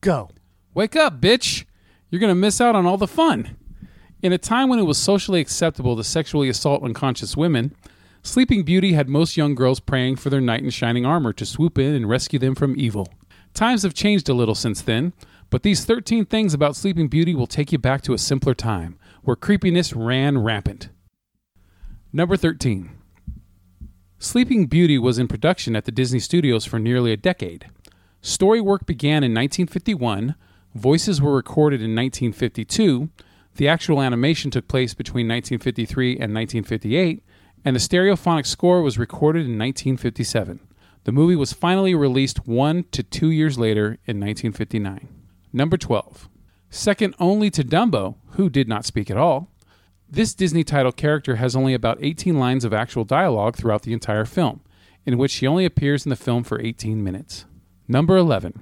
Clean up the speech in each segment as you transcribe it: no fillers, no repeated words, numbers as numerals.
Go. Wake up, bitch. You're going to miss out on all the fun. In a time when it was socially acceptable to sexually assault unconscious women, Sleeping Beauty had most young girls praying for their knight in shining armor to swoop in and rescue them from evil. Times have changed a little since then, but these 13 things about Sleeping Beauty will take you back to a simpler time, where creepiness ran rampant. Number 13. Sleeping Beauty was in production at the Disney Studios for nearly a decade. Story work began in 1951, voices were recorded in 1952, the actual animation took place between 1953 and 1958, and the stereophonic score was recorded in 1957. The movie was finally released 1 to 2 years later in 1959. Number 12. Second only to Dumbo, who did not speak at all, this Disney title character has only about 18 lines of actual dialogue throughout the entire film, in which she only appears in the film for 18 minutes. Number 11.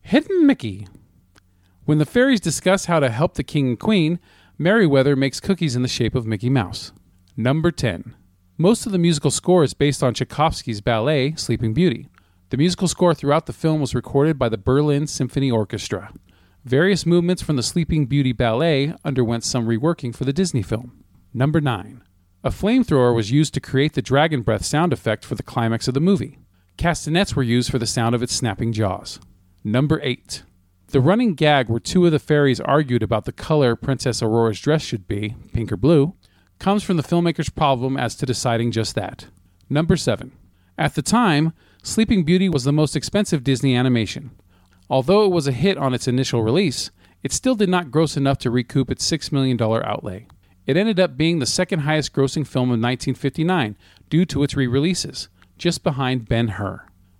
Hidden Mickey. When the fairies discuss how to help the king and queen, Merryweather makes cookies in the shape of Mickey Mouse. Number 10. Most of the musical score is based on Tchaikovsky's ballet, Sleeping Beauty. The musical score throughout the film was recorded by the Berlin Symphony Orchestra. Various movements from the Sleeping Beauty ballet underwent some reworking for the Disney film. Number 9. A flamethrower was used to create the dragon breath sound effect for the climax of the movie. Castanets were used for the sound of its snapping jaws. Number 8. The running gag where two of the fairies argued about the color Princess Aurora's dress should be, pink or blue, comes from the filmmaker's problem as to deciding just that. Number 7. At the time, Sleeping Beauty was the most expensive Disney animation. Although it was a hit on its initial release, it still did not gross enough to recoup its $6 million outlay. It ended up being the second highest grossing film of 1959 due to its re-releases, just behind Ben-Hur.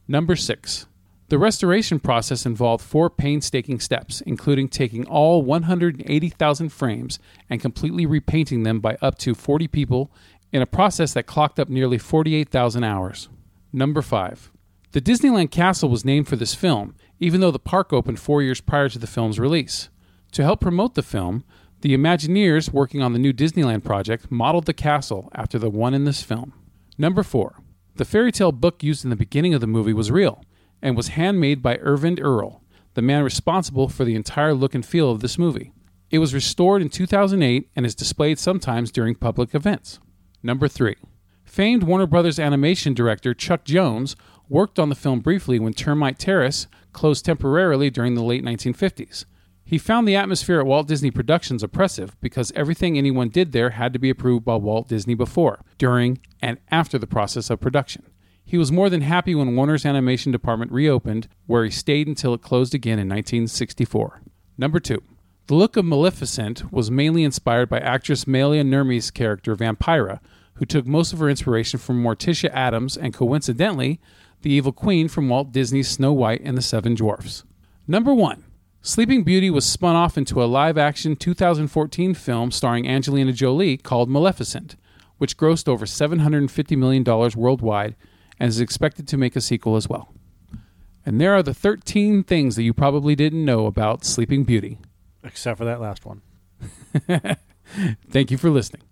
Number 6. The restoration process involved 4 painstaking steps, including taking all 180,000 frames and completely repainting them by up to 40 people in a process that clocked up nearly 48,000 hours. Number 5. The Disneyland Castle was named for this film, even though the park opened 4 years prior to the film's release. To help promote the film, the Imagineers working on the new Disneyland project modeled the castle after the one in this film. Number 4. The fairy tale book used in the beginning of the movie was real, and was handmade by Irvind Earle, the man responsible for the entire look and feel of this movie. It was restored in 2008 and is displayed sometimes during public events. Number 3. Famed Warner Brothers animation director Chuck Jones worked on the film briefly when Termite Terrace closed temporarily during the late 1950s. He found the atmosphere at Walt Disney Productions oppressive because everything anyone did there had to be approved by Walt Disney before, during, and after the process of production. He was more than happy when Warner's animation department reopened, where he stayed until it closed again in 1964. Number 2. The look of Maleficent was mainly inspired by actress Malia Nurmi's character Vampira, who took most of her inspiration from Morticia Addams and, coincidentally, the Evil Queen from Walt Disney's Snow White and the Seven Dwarfs. Number 1. Sleeping Beauty was spun off into a live-action 2014 film starring Angelina Jolie called Maleficent, which grossed over $750 million worldwide, and is expected to make a sequel as well. And there are the 13 things that you probably didn't know about Sleeping Beauty. Except for that last one. Thank you for listening.